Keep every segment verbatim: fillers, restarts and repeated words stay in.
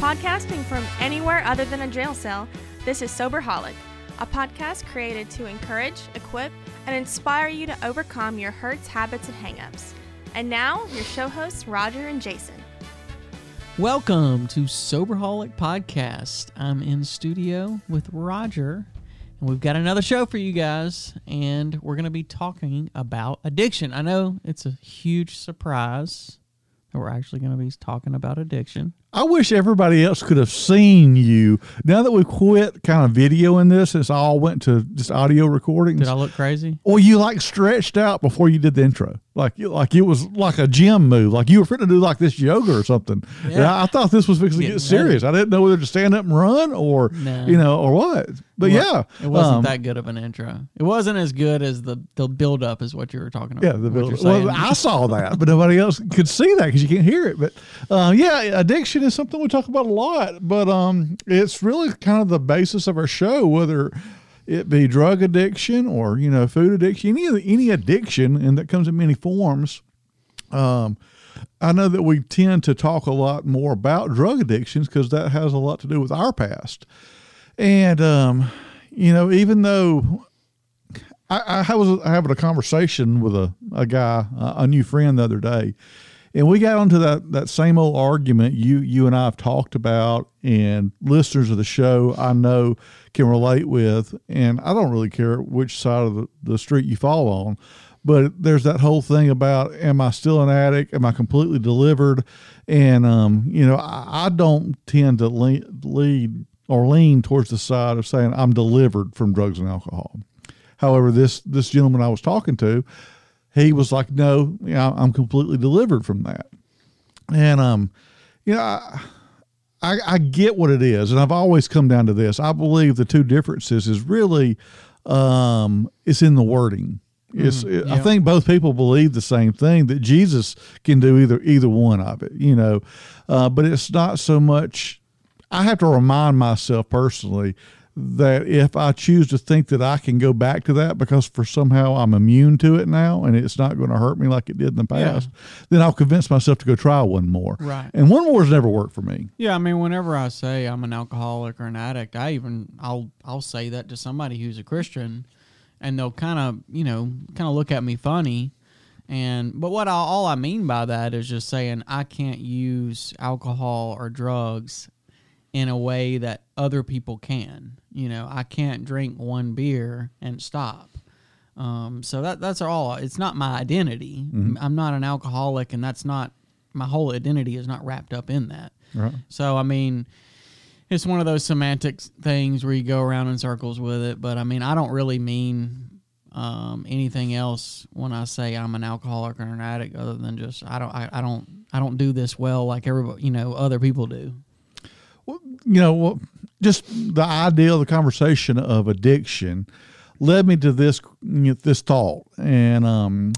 Podcasting from anywhere other than a jail cell, this is Soberholic, a podcast created to encourage, equip, and inspire you to overcome your hurts, habits, and hangups. And now, your show hosts, Roger and Jason. Welcome to Soberholic Podcast. I'm in studio with Roger, and we've got another show for you guys, and we're going to be talking about addiction. I know it's a huge surprise that we're actually going to be talking about addiction. I wish everybody else could have seen you. Now that we quit kind of videoing this, it's all went to just audio recordings. Did I look crazy? Well, you like stretched out before you did the intro. Like like it was like a gym move. Like you were trying to do like this yoga or something. Yeah. I, I thought this was because to get ready. Serious. I didn't know whether to stand up and run or, no. you know, or what. But well, yeah. It wasn't um, that good of an intro. It wasn't as good as the, the build-up is what you were talking about. Yeah, the build-up. Well, I saw that, but nobody else could see that because you can't hear it. But uh, yeah, addiction is something we talk about a lot, but um, it's really kind of the basis of our show, whether it be drug addiction or, you know, food addiction, any of the, any addiction, and that comes in many forms. Um, I know that we tend to talk a lot more about drug addictions because that has a lot to do with our past. And, um, you know, even though I, I was having a conversation with a, a guy, a new friend the other day, and we got onto that, that same old argument you you and I have talked about, and listeners of the show I know can relate with. And I don't really care which side of the, the street you fall on, but there's that whole thing about, am I still an addict? Am I completely delivered? And, um, you know, I, I don't tend to lean, lead or lean towards the side of saying I'm delivered from drugs and alcohol. However, this this gentleman I was talking to, he was like, no, you know, I'm completely delivered from that. And, um, you know, I, I, I get what it is. And I've always come down to this. I believe the two differences is really, um, it's in the wording. It's, mm, yeah. I think both people believe the same thing, that Jesus can do either, either one of it, you know, uh, but it's not so much. I have to remind myself personally that if I choose to think that I can go back to that because for somehow I'm immune to it now and it's not going to hurt me like it did in the past, yeah. then I'll convince myself to go try one more. Right. And one more has never worked for me. Yeah. I mean, whenever I say I'm an alcoholic or an addict, I even, I'll, I'll say that to somebody who's a Christian and they'll kind of, you know, kind of look at me funny. And, but what I, all I mean by that is just saying I can't use alcohol or drugs in a way that other people can. You know, I can't drink one beer and stop. Um, so that that's all. It's not my identity. Mm-hmm. I'm not an alcoholic, and that's not my whole identity is not wrapped up in that. Right. So, I mean, it's one of those semantics things where you go around in circles with it. But, I mean, I don't really mean um, anything else when I say I'm an alcoholic or an addict other than just I don't I, I don't I don't do this well like everybody, you know, other people do. You know, just the idea of the conversation of addiction led me to this this thought, and um,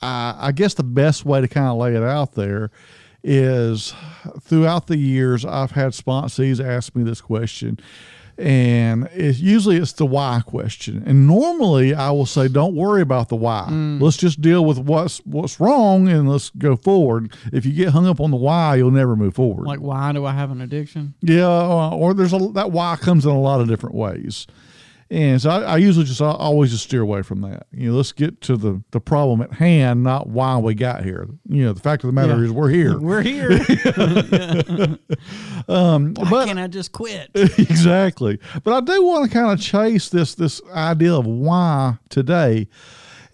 I, I guess the best way to kind of lay it out there is throughout the years I've had sponsees ask me this question, and it's usually it's the why question, and normally I will say, don't worry about the why. Mm. Let's just deal with what's what's wrong and let's go forward. If you get hung up on the why, you'll never move forward. Like, why do I have an addiction? Yeah, or there's a, that why comes in a lot of different ways, and so I, I usually just I always just steer away from that. You know, let's get to the the problem at hand, not why we got here. You know, the fact of the matter yeah. is we're here. We're here. yeah. Um, Why but, can't I just quit? Exactly. But I do want to kind of chase this this idea of why today.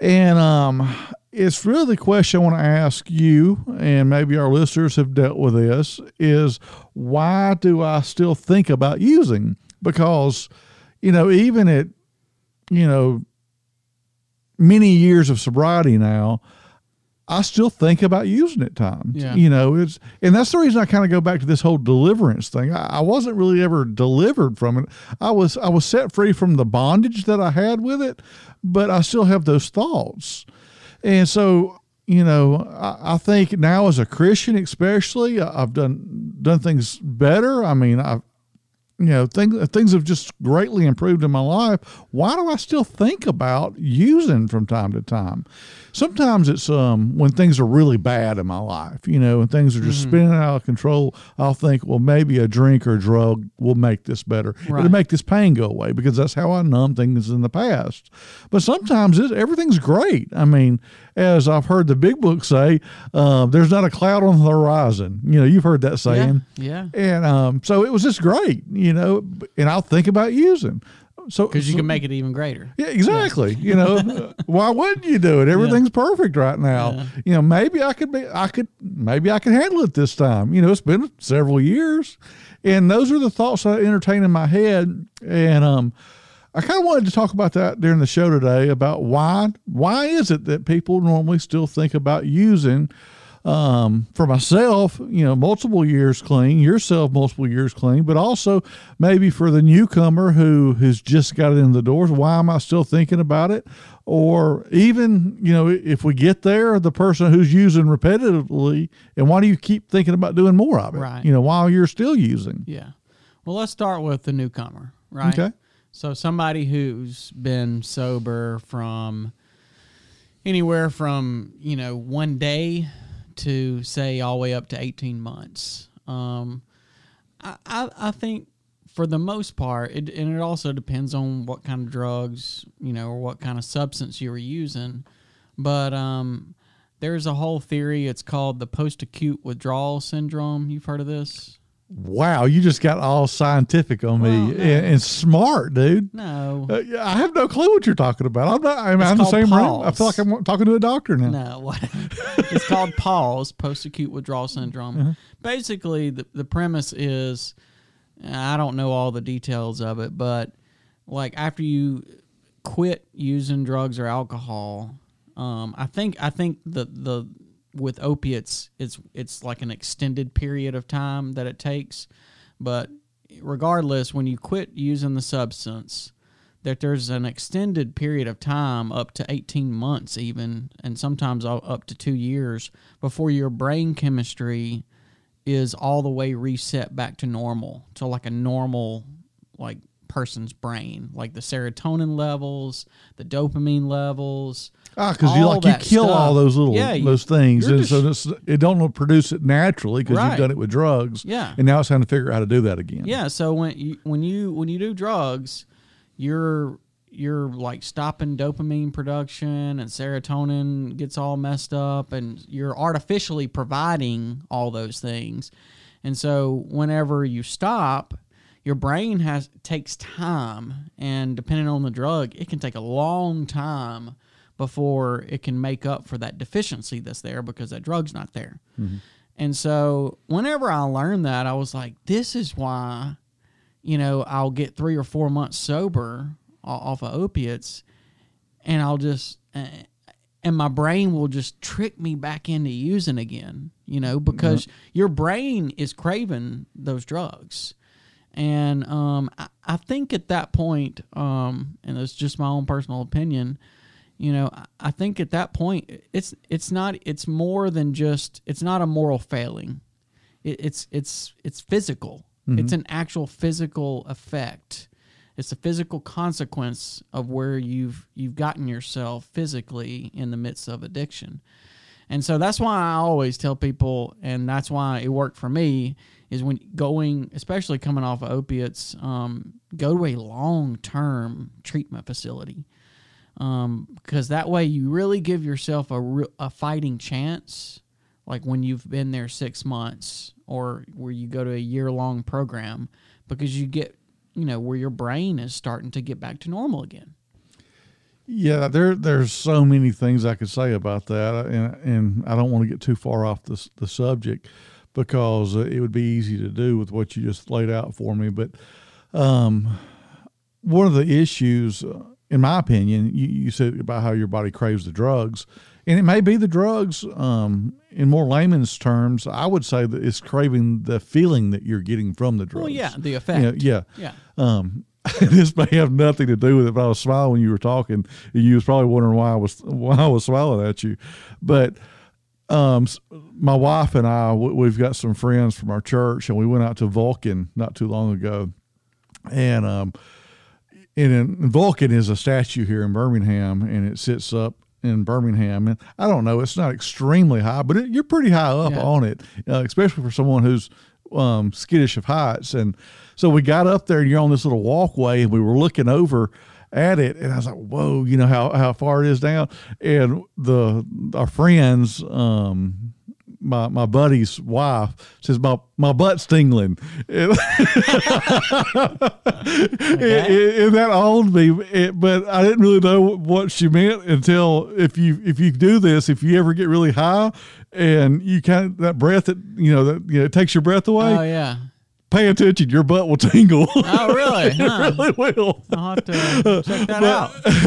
And um, it's really the question I want to ask you, and maybe our listeners have dealt with this, is why do I still think about using? Because, you know, even at, you know, many years of sobriety now, I still think about using it times, yeah. you know, it's, and that's the reason I kind of go back to this whole deliverance thing. I, I wasn't really ever delivered from it. I was, I was set free from the bondage that I had with it, but I still have those thoughts. And so, you know, I, I think now as a Christian, especially, I've done, done things better. I mean, I've, you know, things things have just greatly improved in my life. Why do I still think about using from time to time? Sometimes it's um when things are really bad in my life, you know, and things are just mm-hmm. spinning out of control. I'll think, well, maybe a drink or a drug will make this better. Right. It'll make this pain go away, because that's how I numb things in the past. But sometimes it, everything's great. I mean, as I've heard the big book say, uh, there's not a cloud on the horizon. You know, you've heard that saying. Yeah. yeah. And um, so it was just great, you know, and I'll think about using. So Because you so, can make it even greater. Yeah, exactly. Yeah. You know, why wouldn't you do it? Everything's yeah. perfect right now. Yeah. You know, maybe I could be, I could, maybe I could handle it this time. You know, it's been several years. And those are the thoughts I entertain in my head. And, um, I kind of wanted to talk about that during the show today, about why why is it that people normally still think about using. Um, for myself, you know, multiple years clean, yourself multiple years clean, but also maybe for the newcomer who has just got it in the doors, why am I still thinking about it? Or even, you know, if we get there, the person who's using repetitively, and why do you keep thinking about doing more of it? Right. You know, while you're still using. Yeah. Well, let's start with the newcomer, right? Okay. So somebody who's been sober from anywhere from, you know, one day to, say, all the way up to eighteen months. Um, I, I, I think for the most part, it, and it also depends on what kind of drugs, you know, or what kind of substance you were using. But um, there's a whole theory. It's called the post-acute withdrawal syndrome. You've heard of this? Wow, you just got all scientific on me well, no. and, and smart, dude. No. Uh, I have no clue what you're talking about. I'm not, I'm, I'm the same room. I feel like I'm talking to a doctor now. No, what? It's called PAUSE, post-acute withdrawal syndrome. Uh-huh. Basically, the, the premise is, I don't know all the details of it, but like after you quit using drugs or alcohol, um, I think I think the the... with opiates, it's it's like an extended period of time that it takes. But regardless, when you quit using the substance, that there's an extended period of time, up to eighteen months even, and sometimes up to two years, before your brain chemistry is all the way reset back to normal, to like a normal like person's brain, like the serotonin levels, the dopamine levels. Ah, because you like you kill stuff. all those little yeah, you, those things, and just, so it don't produce it naturally because right. you've done it with drugs. Yeah, and now it's time to figure out how to do that again. Yeah, so when you when you when you do drugs, you're you're like stopping dopamine production, and serotonin gets all messed up, and you're artificially providing all those things, and so whenever you stop, your brain has takes time, and depending on the drug, it can take a long time before it can make up for that deficiency that's there because that drug's not there. Mm-hmm. And so whenever I learned that, I was like, this is why, you know, I'll get three or four months sober off of opiates, and I'll just, and my brain will just trick me back into using again, you know, because mm-hmm. your brain is craving those drugs. And um, I, I think at that point, um, and it's just my own personal opinion, you know, I think at that point, it's it's not it's more than just it's not a moral failing. It, it's it's it's physical. Mm-hmm. It's an actual physical effect. It's a physical consequence of where you've you've gotten yourself physically in the midst of addiction. And so that's why I always tell people, and that's why it worked for me, is when going, especially coming off of opiates, um, go to a long-term treatment facility. Um, because that way you really give yourself a, re- a fighting chance, like when you've been there six months or where you go to a year-long program, because you get, you know, where your brain is starting to get back to normal again. Yeah, there there's so many things I could say about that, and and I don't want to get too far off this, the subject because it would be easy to do with what you just laid out for me. But um, one of the issues... Uh, in my opinion, you, you said about how your body craves the drugs, and it may be the drugs. Um, in more layman's terms, I would say that it's craving the feeling that you're getting from the drugs. Well, yeah, the effect. You know, yeah, yeah. Um, this may have nothing to do with it, but I was smiling when you were talking. And you was probably wondering why I was why I was smiling at you. But um, my wife and I, we've got some friends from our church, and we went out to Vulcan not too long ago. And um, and in Vulcan is a statue here in Birmingham, and it sits up in Birmingham. And I don't know, it's not extremely high, but it, you're pretty high up yeah. on it, uh, especially for someone who's um, skittish of heights. And so we got up there, and you're on this little walkway, and we were looking over at it, and I was like, whoa, you know how, how far it is down? And the our friends, um, my my buddy's wife says, my, my butt's tingling. And, okay. and, and that owned me, it, but I didn't really know what she meant until if you if you do this, if you ever get really high and you kind of, that breath, that you know, that you know, it takes your breath away. Oh, yeah. Pay attention, your butt will tingle. Oh, really? Huh. It really will. I'll have to check that but,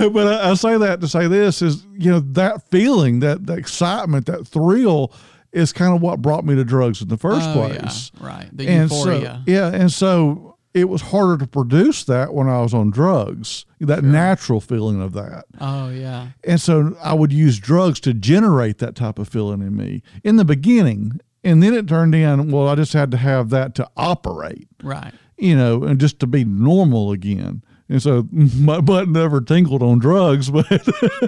out. But I, I say that to say this is, you know, that feeling, that, that excitement, that thrill is kind of what brought me to drugs in the first oh, place. Yeah, right. The and euphoria. So, yeah. And so it was harder to produce that when I was on drugs, that sure. natural feeling of that. Oh, yeah. And so I would use drugs to generate that type of feeling in me in the beginning. And then it turned in, well, I just had to have that to operate. Right. You know, and just to be normal again. And so my butt never tingled on drugs, but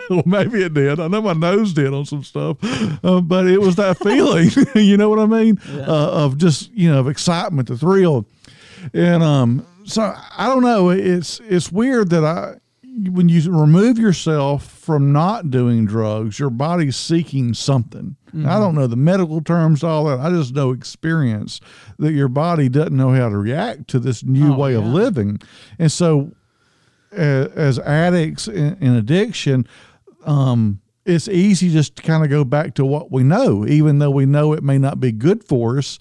well, maybe it did. I know my nose did on some stuff, uh, but it was that feeling, you know what I mean? Yeah. Uh, of just, you know, of excitement, the thrill. And um, so I don't know. It's, it's weird that I, when you remove yourself from not doing drugs, your body's seeking something. Mm-hmm. I don't know the medical terms, all that. I just know experience that your body doesn't know how to react to this new oh, way yeah. of living. And so uh, as addicts in, in addiction, um, it's easy just to kind of go back to what we know, even though we know it may not be good for us.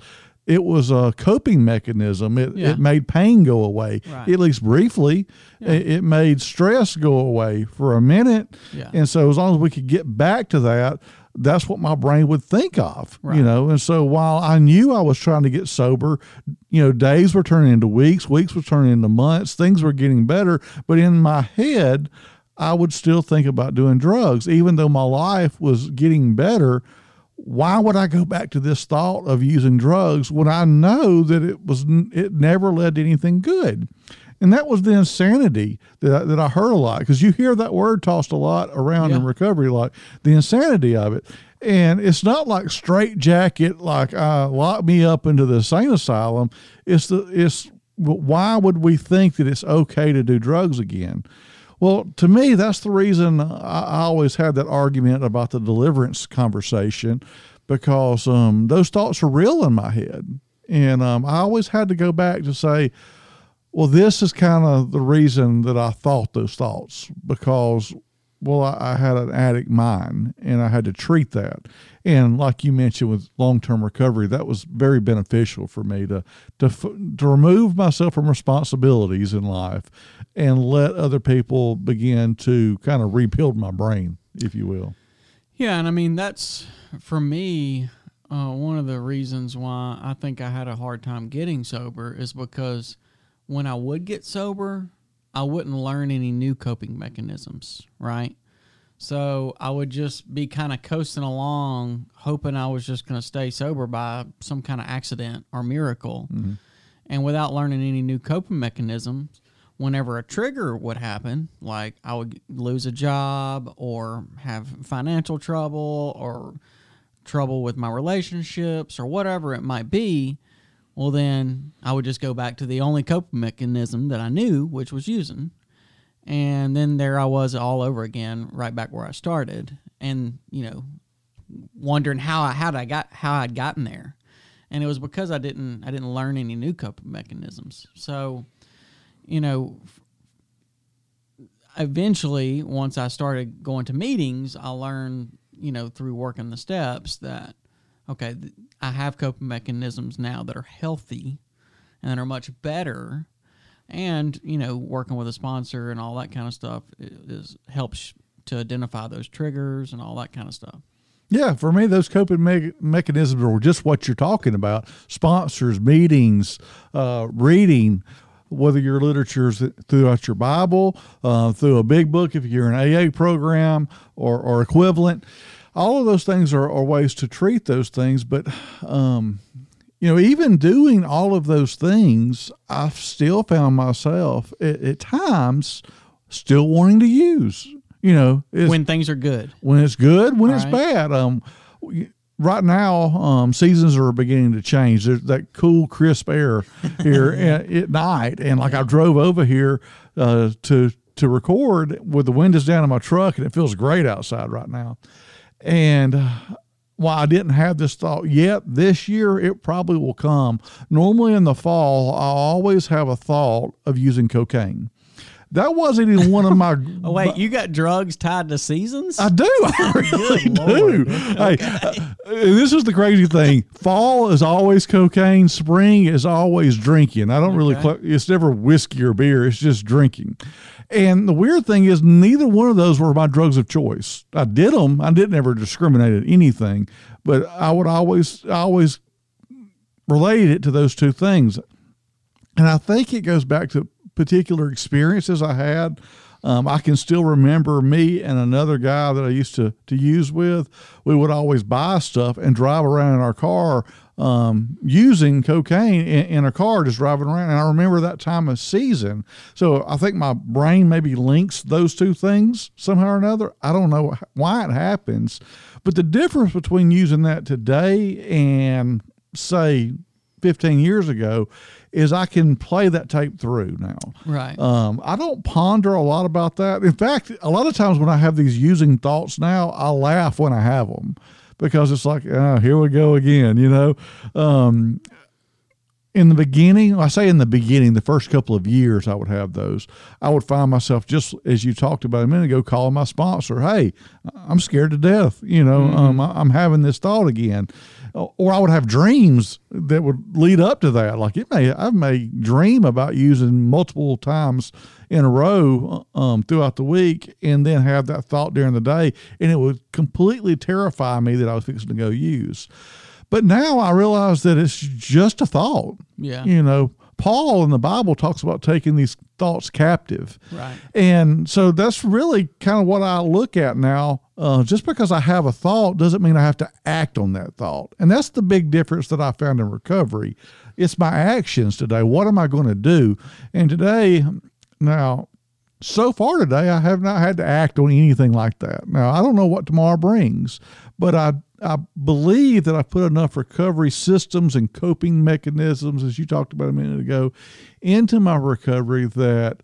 It was a coping mechanism. It, yeah. it made pain go away, right. at least briefly. Yeah. It, it made stress go away for a minute. Yeah. And so as long as we could get back to that, that's what my brain would think of, right. you know? And so while I knew I was trying to get sober, you know, days were turning into weeks, weeks were turning into months, things were getting better. But in my head, I would still think about doing drugs, even though my life was getting better. Why would I go back to this thought of using drugs when I know that it was, it never led to anything good? And that was the insanity that I, that I heard a lot, because you hear that word tossed a lot around yeah. in recovery, like the insanity of it. And it's not like straight jacket, like uh, lock me up into the sane asylum. It's the it's why would we think that it's okay to do drugs again? Well, to me, that's the reason I always had that argument about the deliverance conversation, because um, those thoughts are real in my head, and um, I always had to go back to say, well, this is kind of the reason that I thought those thoughts, because, well, I, I had an addict mind, and I had to treat that. And like you mentioned with long-term recovery, that was very beneficial for me to to to remove myself from responsibilities in life and let other people begin to kind of rebuild my brain, if you will. Yeah, and I mean, that's, for me, uh, one of the reasons why I think I had a hard time getting sober is because when I would get sober, I wouldn't learn any new coping mechanisms, right? So I would just be kind of coasting along, hoping I was just going to stay sober by some kind of accident or miracle. Mm-hmm. And without learning any new coping mechanisms, whenever a trigger would happen, like I would lose a job or have financial trouble or trouble with my relationships or whatever it might be, well, then I would just go back to the only coping mechanism that I knew, which was using. And then there I was all over again, right back where I started, and, you know, wondering how I had I got how I'd gotten there. And it was because I didn't I didn't learn any new coping mechanisms. So, you know, eventually once I started going to meetings, I learned, you know, through working the steps that, okay, I have coping mechanisms now that are healthy and that are much better. And, you know, working with a sponsor and all that kind of stuff is, helps to identify those triggers and all that kind of stuff. Yeah, for me, those coping me- mechanisms are just what you're talking about. Sponsors, meetings, uh, reading, whether your literature is throughout your Bible, uh, through a big book if you're an A A program or, or equivalent. All of those things are, are ways to treat those things, but um, you know, even doing all of those things, I've still found myself at, at times still wanting to use, you know. When things are good. When it's good, when all it's right. bad. Um, right now, um, seasons are beginning to change. There's that cool, crisp air here at, at night. And like I drove over here uh, to to record with the windows down in my truck, and it feels great outside right now. And uh, while I didn't have this thought yet, this year it probably will come. Normally in the fall, I always have a thought of using cocaine. That wasn't even one of my. oh, wait, my, you got drugs tied to seasons? I do. I really do. Okay. Hey, uh, this is the crazy thing. Fall is always cocaine. Spring is always drinking. I don't okay. really. Cl- it's never whiskey or beer. It's just drinking. And the weird thing is, neither one of those were my drugs of choice. I did them. I didn't ever discriminate at anything, but I would always, I always relate it to those two things. And I think it goes back to particular experiences I had. Um, I can still remember me and another guy that I used to, to use with. We would always buy stuff and drive around in our car um, using cocaine in, in a car, just driving around. And I remember that time of season. So I think my brain maybe links those two things somehow or another. I don't know why it happens. But the difference between using that today and, say, fifteen years ago is I can play that tape through now. Right. Um, I don't ponder a lot about that. In fact, a lot of times when I have these using thoughts now, I laugh when I have them because it's like, oh, here we go again, you know. Um, in the beginning, I say in the beginning, the first couple of years I would have those. I would find myself, just as you talked about a minute ago, calling my sponsor, hey, I'm scared to death, you know, mm-hmm. um, I, I'm having this thought again. Or I would have dreams that would lead up to that. Like it may, I may dream about using multiple times in a row um, throughout the week and then have that thought during the day. And it would completely terrify me that I was fixing to go use. But now I realize that it's just a thought. Yeah. You know, Paul in the Bible talks about taking these thoughts captive. Right. And so that's really kind of what I look at now. Uh, just because I have a thought doesn't mean I have to act on that thought. And that's the big difference that I found in recovery. It's my actions today. What am I going to do? And today, now, so far today, I have not had to act on anything like that. Now, I don't know what tomorrow brings, but I I believe that I put enough recovery systems and coping mechanisms, as you talked about a minute ago, into my recovery that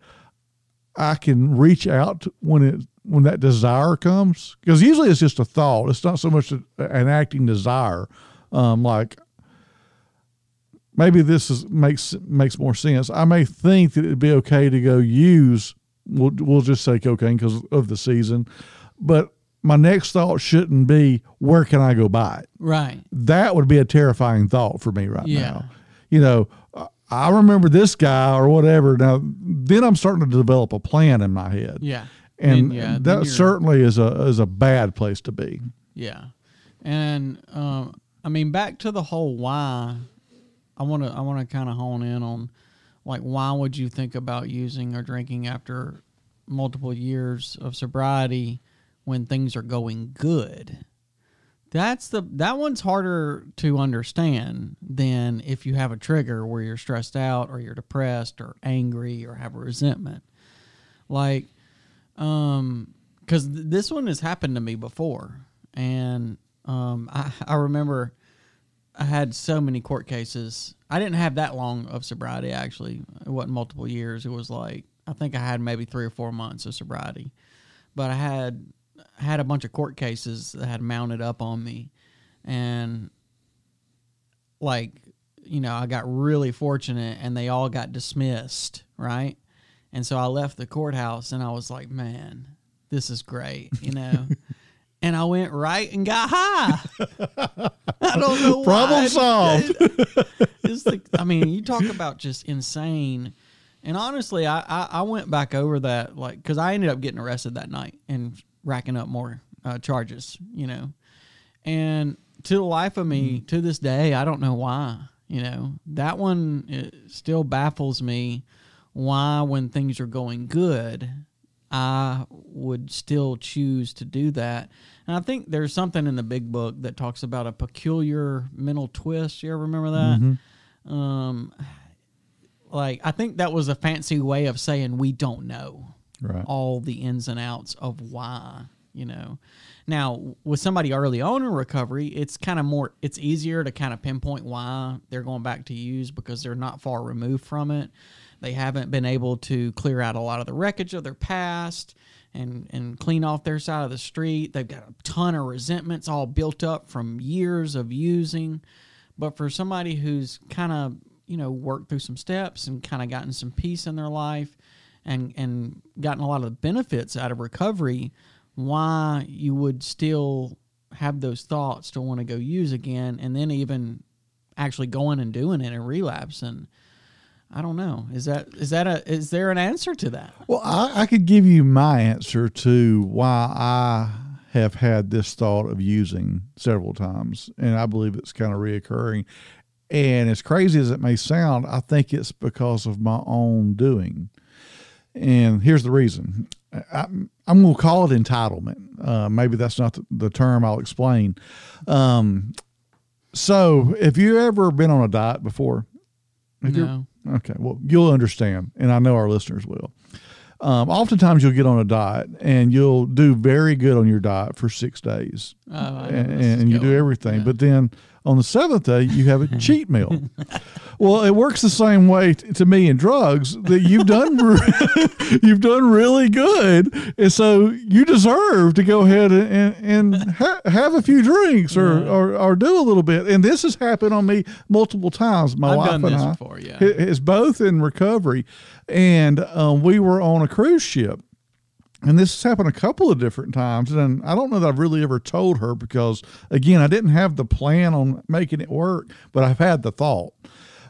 I can reach out when it when that desire comes, because usually it's just a thought. It's not so much an acting desire. Um, like maybe this is, makes, makes more sense. I may think that it'd be okay to go use, we'll, we'll just say cocaine because of the season, but my next thought shouldn't be, where can I go buy it? Right. That would be a terrifying thought for me right yeah. now. You know, I remember this guy or whatever. Now, then I'm starting to develop a plan in my head. Yeah. And, and yeah, that certainly is a is a bad place to be. Yeah, and um, I mean, back to the whole why. I want to I want to kind of hone in on, like, why would you think about using or drinking after multiple years of sobriety when things are going good? That's the that one's harder to understand than if you have a trigger where you're stressed out or you're depressed or angry or have a resentment, like. Um, cause th- this one has happened to me before. And, um, I, I remember I had so many court cases. I didn't have that long of sobriety. Actually, it wasn't multiple years. It was like, I think I had maybe three or four months of sobriety, but I had, had a bunch of court cases that had mounted up on me. And like, you know, I got really fortunate and they all got dismissed. Right. And so I left the courthouse and I was like, man, this is great, you know. And I went right and got high. I don't know why. Problem solved. It's like, I mean, you talk about just insane. And honestly, I, I, I went back over that, like, because I ended up getting arrested that night and racking up more uh, charges, you know. And to the life of me, mm. to this day, I don't know why, you know. That one it still baffles me. Why, when things are going good, I would still choose to do that. And I think there's something in the big book that talks about a peculiar mental twist. You ever remember that? Mm-hmm. Um, like, I think that was a fancy way of saying we don't know right. all the ins and outs of why, you know. Now, with somebody early on in recovery, it's kind of more, it's easier to kind of pinpoint why they're going back to use because they're not far removed from it. They haven't been able to clear out a lot of the wreckage of their past and, and clean off their side of the street. They've got a ton of resentments all built up from years of using. But for somebody who's kind of, you know, worked through some steps and kind of gotten some peace in their life and, and gotten a lot of the benefits out of recovery, why you would still have those thoughts to want to go use again and then even actually going and doing it and relapsing. I don't know. Is that is that a is there an answer to that? Well, I, I could give you my answer to why I have had this thought of using several times, and I believe it's kind of reoccurring. And as crazy as it may sound, I think it's because of my own doing. And here's the reason. I, I'm going to call it entitlement. Uh, maybe that's not the, the term. I'll explain. Um, so, have you ever been on a diet before? Have no. Okay, well, you'll understand, and I know our listeners will. Um, oftentimes, you'll get on a diet, and you'll do very good on your diet for six days, oh, I know and, and you do everything. Yeah. But then on the seventh day, you have a cheat meal. Well, it works the same way t- to me in drugs that you've done re- you've done really good, and so you deserve to go ahead and and ha- have a few drinks or, yeah. or or do a little bit. And this has happened on me multiple times. My I've wife done and this I before, yeah. is both in recovery, and um, we were on a cruise ship. And this has happened a couple of different times, and I don't know that I've really ever told her because, again, I didn't have the plan on making it work, but I've had the thought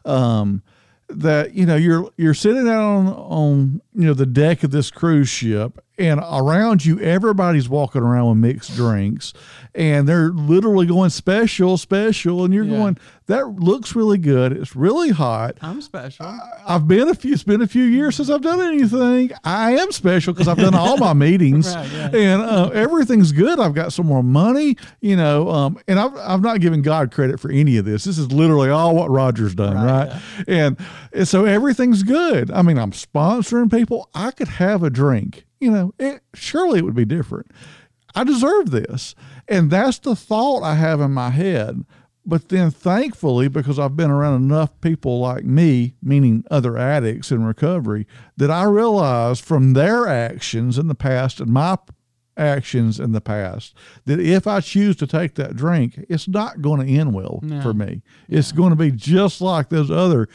um, that, you know, you're you're sitting out on, on, you know, the deck of this cruise ship, and around you, everybody's walking around with mixed drinks, and they're literally going special, special, and you're yeah. going, that looks really good. It's really hot. I'm special. I, I've been a few. It's been a few years since I've done anything. I am special because I've done all my meetings, right, yeah. and uh, everything's good. I've got some more money, you know. Um, and I've I've not given God credit for any of this. This is literally all what Roger's done, right? right? Yeah. And, and so everything's good. I mean, I'm sponsoring people. I could have a drink. You know, it, surely it would be different. I deserve this. And that's the thought I have in my head. But then thankfully, because I've been around enough people like me, meaning other addicts in recovery, that I realize from their actions in the past and my actions in the past, that if I choose to take that drink, it's not going to end well no. for me. Yeah. It's going to be just like those other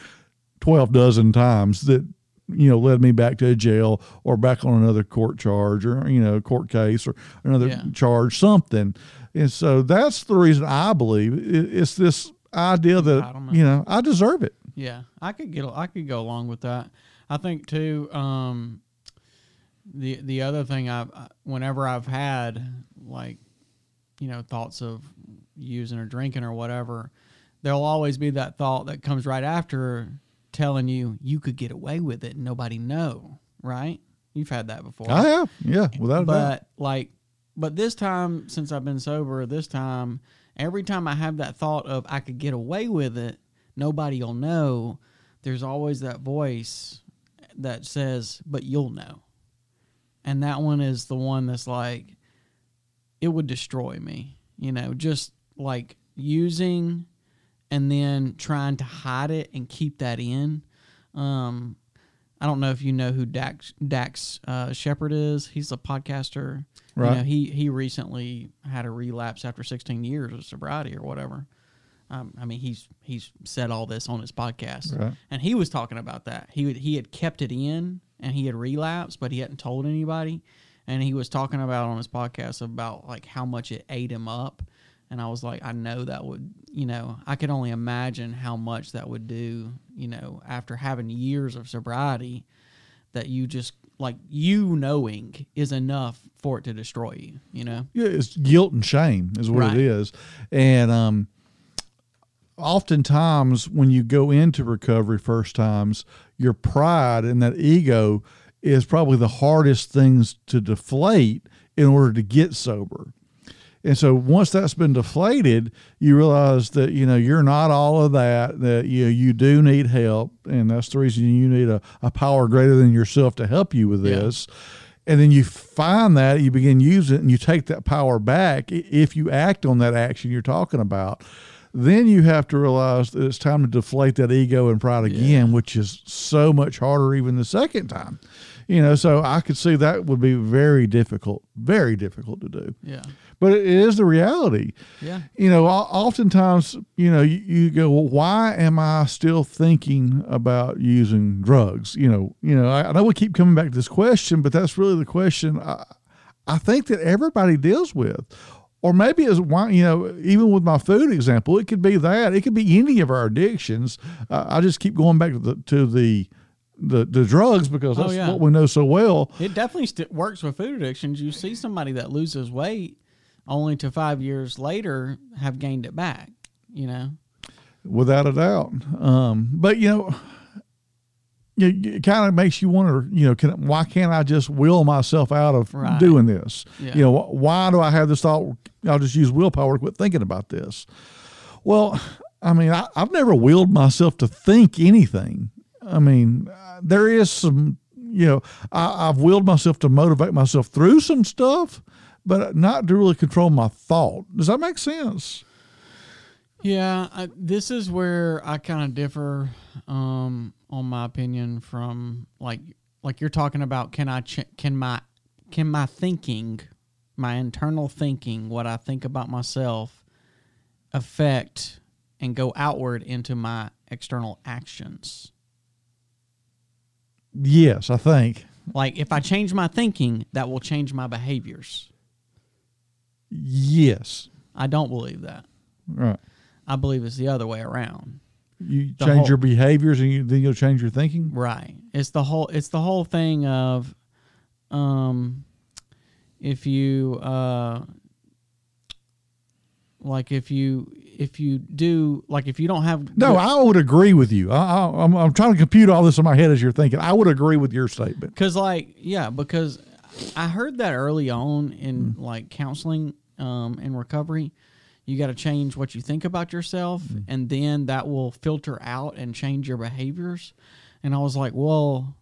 twelve dozen times that, you know, led me back to a jail or back on another court charge or, you know, court case or another yeah. charge, something. And so that's the reason I believe it's this idea that, you know, I deserve it. Yeah, I could get, I could go along with that. I think too, um, the, the other thing I've, whenever I've had like, you know, thoughts of using or drinking or whatever, there'll always be that thought that comes right after telling you you could get away with it and nobody know, right? You've had that before. I have, yeah, without a doubt. But like, but this time since I've been sober, this time every time I have that thought of I could get away with it, nobody'll know. There's always that voice that says, "But you'll know," and that one is the one that's like, it would destroy me, you know, just like using. And then trying to hide it and keep that in. Um, I don't know if you know who Dax Dax uh, Shepard is. He's a podcaster. Right. You know, he he recently had a relapse after sixteen years of sobriety or whatever. Um, I mean, he's he's said all this on his podcast, right. And he was talking about that. He would, he had kept it in, and he had relapsed, but he hadn't told anybody. And he was talking about on his podcast about like how much it ate him up. And I was like, I know that would, you know, I could only imagine how much that would do, you know, after having years of sobriety that you just, like, you knowing is enough for it to destroy you, you know? Yeah, it's guilt and shame is what right. it is. And um, oftentimes when you go into recovery first times, your pride and that ego is probably the hardest things to deflate in order to get sober. And so once that's been deflated, you realize that, you know, you're not all of that, that you you do need help. And that's the reason you need a, a power greater than yourself to help you with this. Yeah. And then you find that, you begin using it, and you take that power back. If you act on that action you're talking about, then you have to realize that it's time to deflate that ego and pride again, yeah. which is so much harder even the second time. You know, so I could see that would be very difficult, very difficult to do. Yeah. But it is the reality. Yeah. You know, oftentimes, you know, you, you go, well, why am I still thinking about using drugs? You know, you know, I, I know we keep coming back to this question, but that's really the question I, I think that everybody deals with. Or maybe it's why, you know, even with my food example, it could be that. It could be any of our addictions. Uh, I just keep going back to the, to the, the, the drugs because that's oh, yeah. what we know so well. It definitely st- works with food addictions. You see somebody that loses weight only to five years later have gained it back, you know? Without a doubt. Um, but, you know, it, it kind of makes you wonder, you know, can, why can't I just will myself out of right. doing this? Yeah. You know, wh- why do I have this thought? I'll just use willpower to quit thinking about this. Well, I mean, I, I've never willed myself to think anything. I mean, there is some, you know, I, I've willed myself to motivate myself through some stuff, but not to really control my thought. Does that make sense? Yeah, I, this is where I kind of differ um, on my opinion from like like you're talking about. Can I ch- can my can my thinking, my internal thinking, what I think about myself, affect and go outward into my external actions? Yes, I think. Like, if I change my thinking, that will change my behaviors. Yes. I don't believe that. Right. I believe it's the other way around. You the change whole, your behaviors and you, then you'll change your thinking? Right. It's the whole it's the whole thing of um if you uh like if you If you do, like if you don't have... No, I would agree with you. I, I, I'm, I'm trying to compute all this in my head as you're thinking. I would agree with your statement. Because like, yeah, because I heard that early on in mm. like counseling um, and recovery, you got to change what you think about yourself mm. and then that will filter out and change your behaviors. And I was like, well,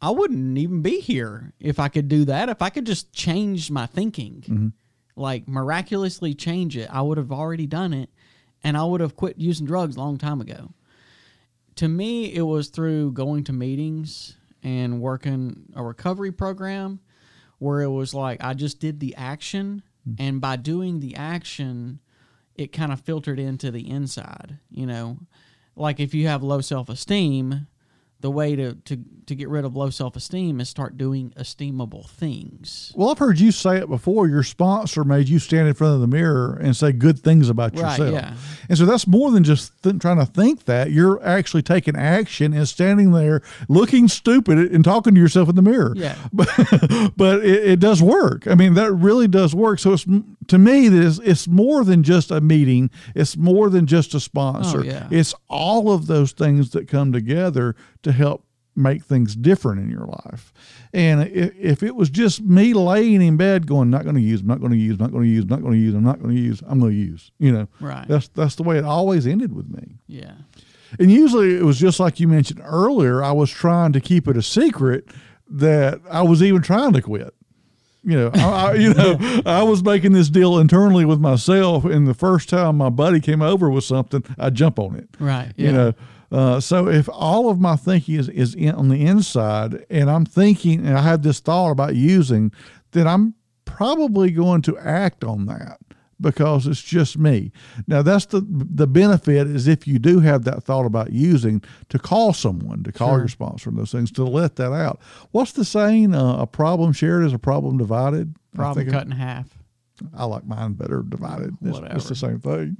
I wouldn't even be here if I could do that. If I could just change my thinking, mm-hmm. like miraculously change it, I would have already done it. And I would have quit using drugs a long time ago. To me, it was through going to meetings and working a recovery program where it was like I just did the action. Mm-hmm. And by doing the action, it kind of filtered into the inside. You know, like if you have low self-esteem, the way to, to, to get rid of low self-esteem is start doing esteemable things. Well, I've heard you say it before. Your sponsor made you stand in front of the mirror and say good things about right, yourself. Yeah. And so that's more than just th- trying to think that. You're actually taking action and standing there looking stupid and talking to yourself in the mirror. Yeah. But, but it, it does work. I mean, that really does work. So it's, to me, that it's, it's more than just a meeting. It's more than just a sponsor. Oh, yeah. It's all of those things that come together to to help make things different in your life. And if it was just me laying in bed going, not going to use, I'm not going to use, I'm not going to use, I'm not going to use, I'm not going to use, I'm going to use, you know, right. That's, that's the way it always ended with me. Yeah. And usually it was just like you mentioned earlier, I was trying to keep it a secret that I was even trying to quit. You know, I, I, you know, I was making this deal internally with myself. And the first time my buddy came over with something, I jump on it. Right. Yeah. You know, Uh, so if all of my thinking is, is in, on the inside and I'm thinking and I have this thought about using, then I'm probably going to act on that because it's just me. Now that's the the benefit is if you do have that thought about using, to call someone, to call sure. your sponsor and those things, to let that out. What's the saying? Uh, a problem shared is a problem divided. Problem cut in half. I like mine better divided. It's, it's the same thing.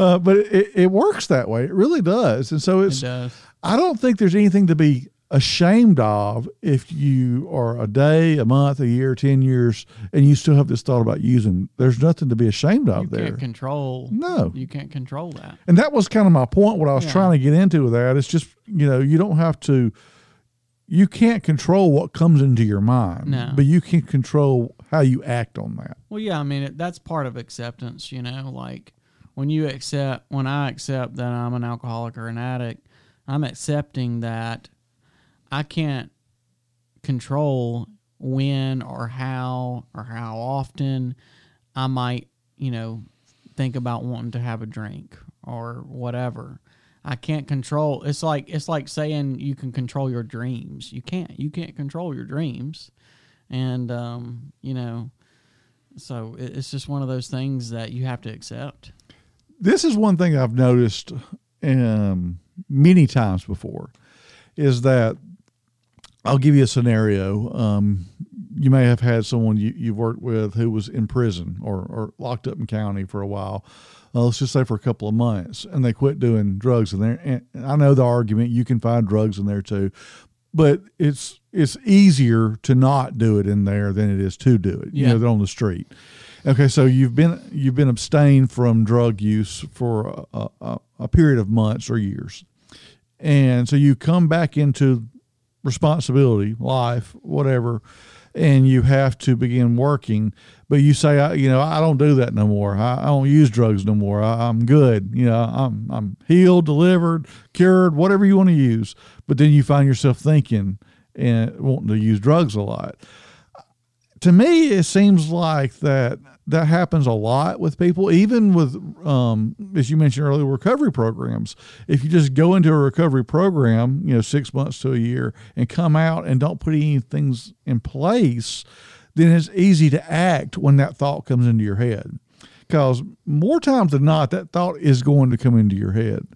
uh, but it, it works that way. It really does. And so it's, it does. I don't think there's anything to be ashamed of if you are a day, a month, a year, ten years, and you still have this thought about using. There's nothing to be ashamed of you there. You can't control. No. You can't control that. And that was kind of my point, what I was yeah. trying to get into with that. It's just, you know, you don't have to you can't control what comes into your mind, no. but you can control how you act on that. Well, yeah, I mean, it, that's part of acceptance, you know, like when you accept, when I accept that I'm an alcoholic or an addict, I'm accepting that I can't control when or how or how often I might, you know, think about wanting to have a drink or whatever. I can't control. It's like it's like saying you can control your dreams. You can't. You can't control your dreams, and um, you know, so it's just one of those things that you have to accept. This is one thing I've noticed um, many times before, is that I'll give you a scenario. Um, you may have had someone you, you've worked with who was in prison or, or locked up in county for a while. Uh, let's just say for a couple of months, and they quit doing drugs in there. And I know the argument, you can find drugs in there too, but it's, it's easier to not do it in there than it is to do it. Yeah. You know, they're on the street. Okay. So you've been, you've been abstained from drug use for a, a, a period of months or years. And so you come back into responsibility, life, whatever, and you have to begin working, but you say, I, you know, I don't do that no more. I, I don't use drugs no more. I, I'm good. You know, I'm, I'm healed, delivered, cured, whatever you want to use. But then you find yourself thinking and wanting to use drugs a lot. To me, it seems like that, that happens a lot with people, even with, um, as you mentioned earlier, recovery programs. If you just go into a recovery program, you know, six months to a year and come out and don't put any things in place, then it's easy to act when that thought comes into your head, because more times than not, that thought is going to come into your head.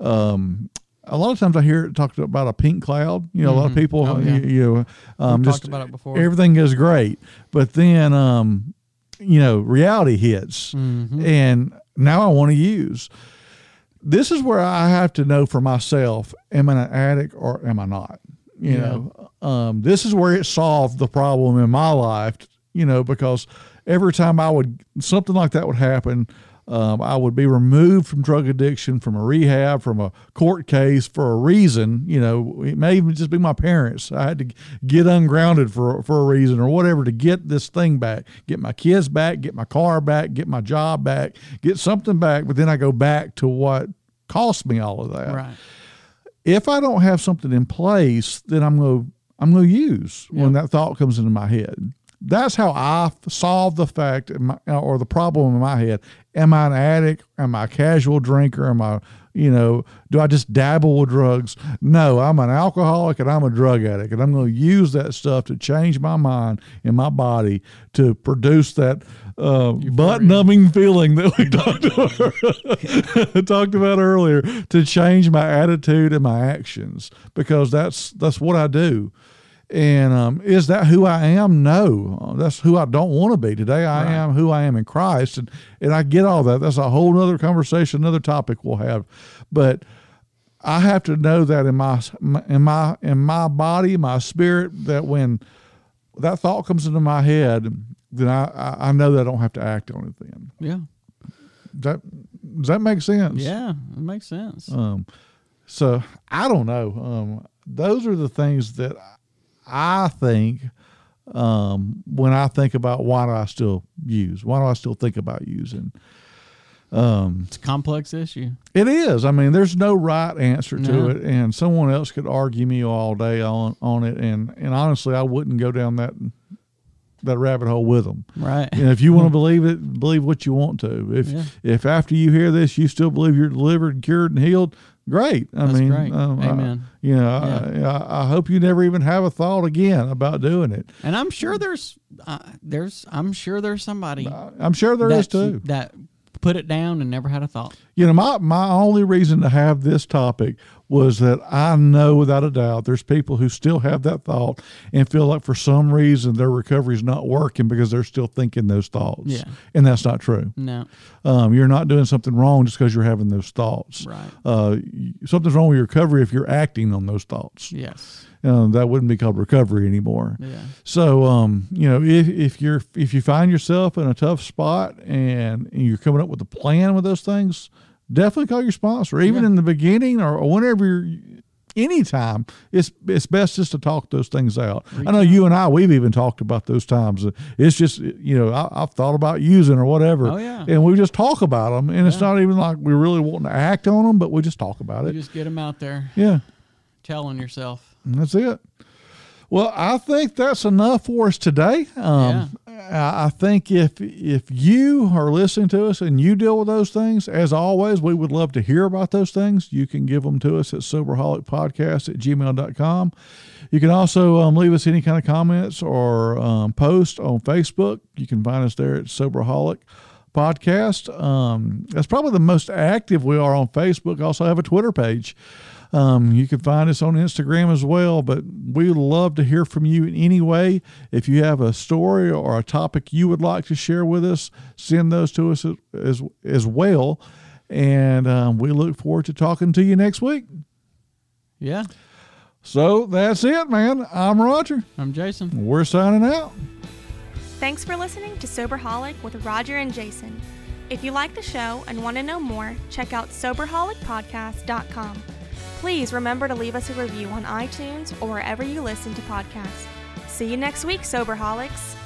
Um, A lot of times I hear it talked about a pink cloud. You know, mm-hmm. a lot of people, oh, yeah. you, you know, um, just about it before. Everything is great. But then, um, you know, reality hits mm-hmm. and now I want to use. This is where I have to know for myself, am I an addict or am I not? You yeah. know, um, this is where it solved the problem in my life, you know, because every time I would, something like that would happen, Um, I would be removed from drug addiction, from a rehab, from a court case for a reason. You know, it may even just be my parents. I had to get ungrounded for for a reason or whatever to get this thing back, get my kids back, get my car back, get my job back, get something back. But then I go back to what cost me all of that. Right. If I don't have something in place, then I'm going to I'm going to use yep. when that thought comes into my head. That's how I solve the fact my, or the problem in my head. Am I an addict? Am I a casual drinker? Am I, you know, do I just dabble with drugs? No, I'm an alcoholic and I'm a drug addict, and I'm going to use that stuff to change my mind and my body to produce that uh, butt-numbing feeling that we talked about, yeah. talked about earlier, to change my attitude and my actions, because that's that's what I do. And um, is that who I am? No, that's who I don't want to be today. I right. am who I am in Christ. And, and I get all that. That's a whole other conversation, another topic we'll have. But I have to know that in my, in my, in my body, my spirit, that when that thought comes into my head, then I, I know that I don't have to act on it then. Yeah. Does that, does that make sense? Yeah, it makes sense. Um, so I don't know. Um, those are the things that I, I think um, when I think about why do I still use, why do I still think about using? Um, it's a complex issue. It is. I mean, there's no right answer no. to it, and someone else could argue me all day on, on it, and, and honestly, I wouldn't go down that that rabbit hole with them. Right. And if you want to believe it, believe what you want to. If yeah. if after you hear this, you still believe you're delivered and cured and healed, great. I That's mean, great. Um, Amen. I, you know, yeah. I, I hope you never even have a thought again about doing it. And I'm sure there's, uh, there's, I'm sure there's somebody. I'm sure there is too. That put it down and never had a thought. You know, my, my only reason to have this topic was that I know without a doubt there's people who still have that thought and feel like for some reason their recovery is not working because they're still thinking those thoughts. Yeah. And that's not true. No. Um, you're not doing something wrong just because you're having those thoughts. Right. Uh, something's wrong with your recovery if you're acting on those thoughts. Yes. Um, that wouldn't be called recovery anymore. Yeah. So, um, you know, if, if you're, if you find yourself in a tough spot and you're coming up with a plan with those things, definitely call your sponsor, even yeah. in the beginning or whenever you're anytime, it's it's best just to talk those things out. I know you and I, we've even talked about those times. It's just, you know, I, I've thought about using or whatever. Oh, yeah. And we just talk about them. And yeah. It's not even like we really want to act on them, but we just talk about it. You just get them out there. Yeah. Telling yourself. And that's it. Well, I think that's enough for us today. Um, yeah. I think if if you are listening to us and you deal with those things, as always, we would love to hear about those things. You can give them to us at soberholicpodcast at gmail dot com. You can also um, leave us any kind of comments or um, posts on Facebook. You can find us there at Soberholic Podcast. Um, that's probably the most active we are on Facebook. I also have a Twitter page. Um, you can find us on Instagram as well, but we love to hear from you in any way. If you have a story or a topic you would like to share with us, send those to us as, as well. And um, we look forward to talking to you next week. Yeah. So that's it, man. I'm Roger. I'm Jason. We're signing out. Thanks for listening to Soberholic with Roger and Jason. If you like the show and want to know more, check out soberholic podcast dot com. Please remember to leave us a review on iTunes or wherever you listen to podcasts. See you next week, Soberholics.